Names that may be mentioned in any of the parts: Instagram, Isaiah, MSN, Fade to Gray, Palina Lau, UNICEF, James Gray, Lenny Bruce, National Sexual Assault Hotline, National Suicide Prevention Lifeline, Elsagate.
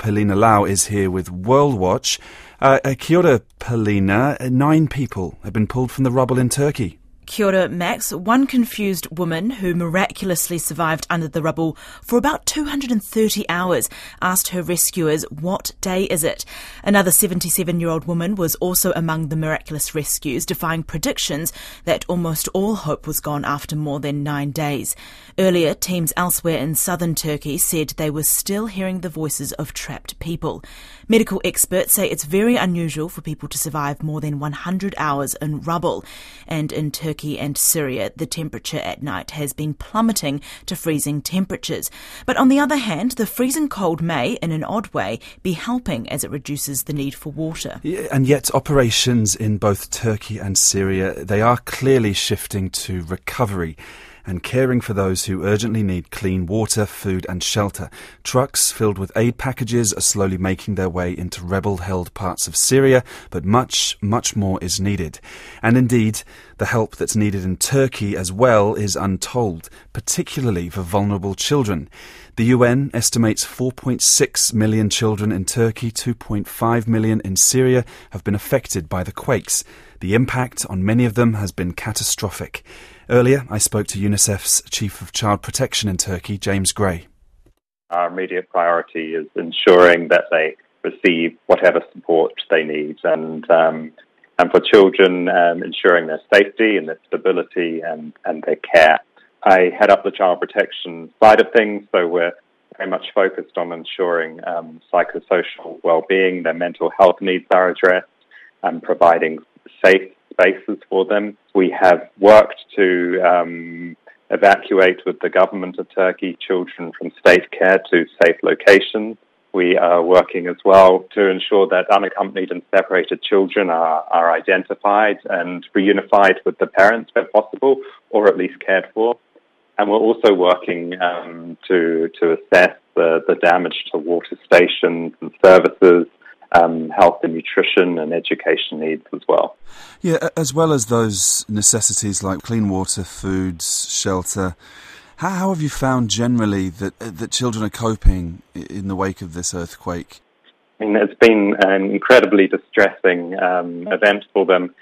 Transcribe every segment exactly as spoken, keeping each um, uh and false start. Palina Lau is here with World Watch. Uh, uh, kia ora, Palina. Uh, nine people have been pulled from the rubble in Turkey. Kia ora, Max. One confused woman who miraculously survived under the rubble for about two hundred thirty hours asked her rescuers, "What day is it?" Another seventy-seven-year-old woman was also among the miraculous rescues, defying predictions that almost all hope was gone after more than nine days. Earlier, teams elsewhere in southern Turkey said they were still hearing the voices of trapped people. Medical experts say it's very unusual for people to survive more than one hundred hours in rubble, and in Turkey and Syria, the temperature at night has been plummeting to freezing temperatures. But on the other hand, the freezing cold may, in an odd way, be helping as it reduces the need for water. And yet operations in both Turkey and Syria, they are clearly shifting to recovery and caring for those who urgently need clean water, food and shelter. Trucks filled with aid packages are slowly making their way into rebel-held parts of Syria, but much, much more is needed. And indeed, the help that's needed in Turkey as well is untold, particularly for vulnerable children. The U N estimates four point six million children in Turkey, two point five million in Syria, have been affected by the quakes. The impact on many of them has been catastrophic. Earlier, I spoke to UNICEF's Chief of Child Protection in Turkey, James Gray. Our immediate priority is ensuring that they receive whatever support they need. And um, and for children, um, ensuring their safety and their stability and, and their care. I head up the child protection side of things, so we're very much focused on ensuring um, psychosocial well-being, their mental health needs are addressed, and providing safe spaces for them. We have worked to um, evacuate with the government of Turkey children from state care to safe locations. We are working as well to ensure that unaccompanied and separated children are, are identified and reunified with the parents where possible, or at least cared for. And we're also working um, to to assess the, the damage to water stations and services, Um, health and nutrition and education needs as well. Yeah, as well as those necessities like clean water, food, shelter. How, how have you found generally that that children are coping in the wake of this earthquake? I mean, it's been an incredibly distressing um, event for them.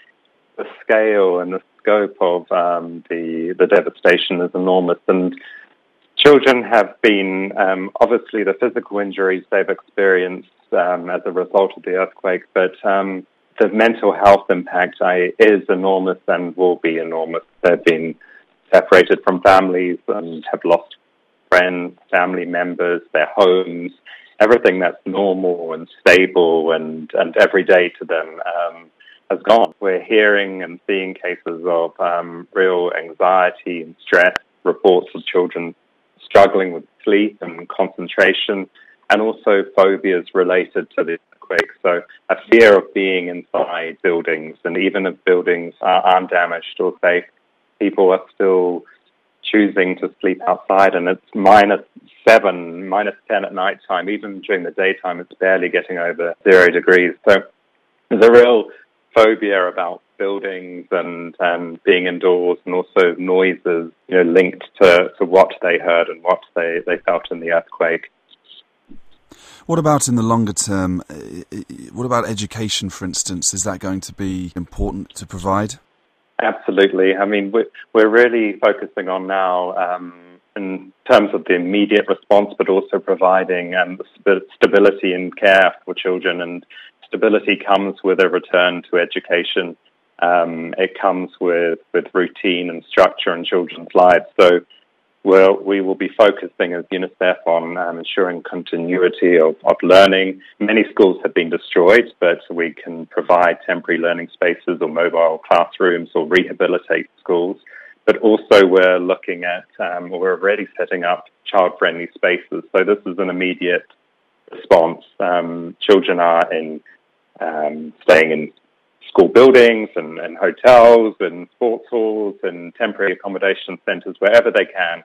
The scale and the scope of um, the the devastation is enormous, and children have been, um, obviously the physical injuries they've experienced um, as a result of the earthquake, but um, the mental health impact I, is enormous and will be enormous. They've been separated from families and have lost friends, family members, their homes, everything that's normal and stable and, and everyday to them um, has gone. We're hearing and seeing cases of um, real anxiety and stress, reports of children struggling with sleep and concentration, and also phobias related to the earthquake. So a fear of being inside buildings, and even if buildings are undamaged or safe, people are still choosing to sleep outside, and it's minus seven, minus ten at night time. Even during the daytime, it's barely getting over zero degrees. So there's a real phobia about buildings and um, being indoors, and also noises, you know, linked to, to what they heard and what they, they felt in the earthquake. What about in the longer term? What about education, for instance? Is that going to be important to provide? Absolutely. I mean, we're, we're really focusing on now um, in terms of the immediate response, but also providing um, stability and care for children. And stability comes with a return to education. Um, it comes with, with routine and structure in children's lives. So we're, we will be focusing as UNICEF on um, ensuring continuity of, of learning. Many schools have been destroyed, but we can provide temporary learning spaces or mobile classrooms or rehabilitate schools. But also we're looking at, um, we're already setting up child-friendly spaces. So this is an immediate response. Um, children are in um, staying in school buildings and, and hotels and sports halls and temporary accommodation centres wherever they can.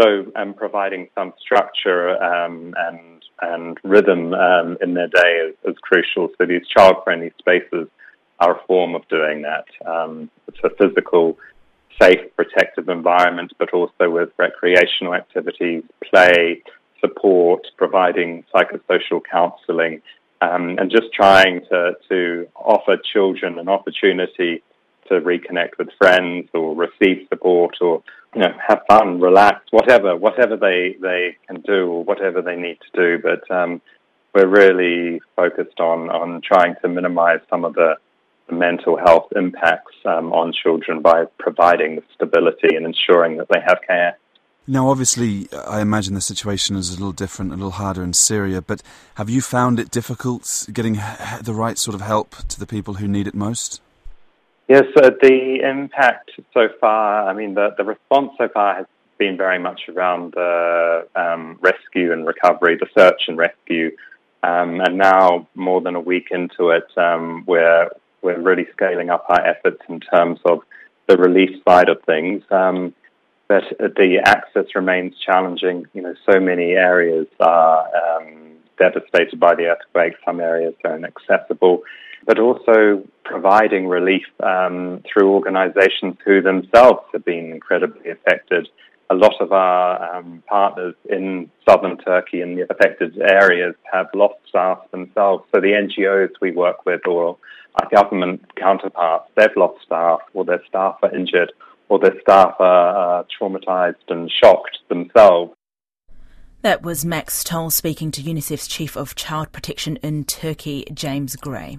So um, providing some structure um, and and rhythm um, in their day is, is crucial. So these child-friendly spaces are a form of doing that. Um, it's a physical, safe, protective environment, but also with recreational activities, play, support, providing psychosocial counselling, um, and just trying to, to offer children an opportunity to reconnect with friends or receive support or, you know, have fun, relax, whatever, whatever they, they can do or whatever they need to do. But um, we're really focused on, on trying to minimise some of the mental health impacts um, on children by providing stability and ensuring that they have care. Now, obviously, I imagine the situation is a little different, a little harder in Syria, but have you found it difficult getting the right sort of help to the people who need it most? Yes, uh, the impact so far, I mean, the, the response so far has been very much around the um, rescue and recovery, the search and rescue, um, and now more than a week into it, um, we're We're really scaling up our efforts in terms of the relief side of things, um, but the access remains challenging. You know, so many areas are um, devastated by the earthquake. Some areas are inaccessible, but also providing relief um, through organisations who themselves have been incredibly affected. A lot of our um, partners in southern Turkey and the affected areas have lost staff themselves. So the N G Os we work with or our government counterparts, they've lost staff or their staff are injured or their staff are uh, traumatised and shocked themselves. That was Max Toll speaking to UNICEF's Chief of Child Protection in Turkey, James Gray.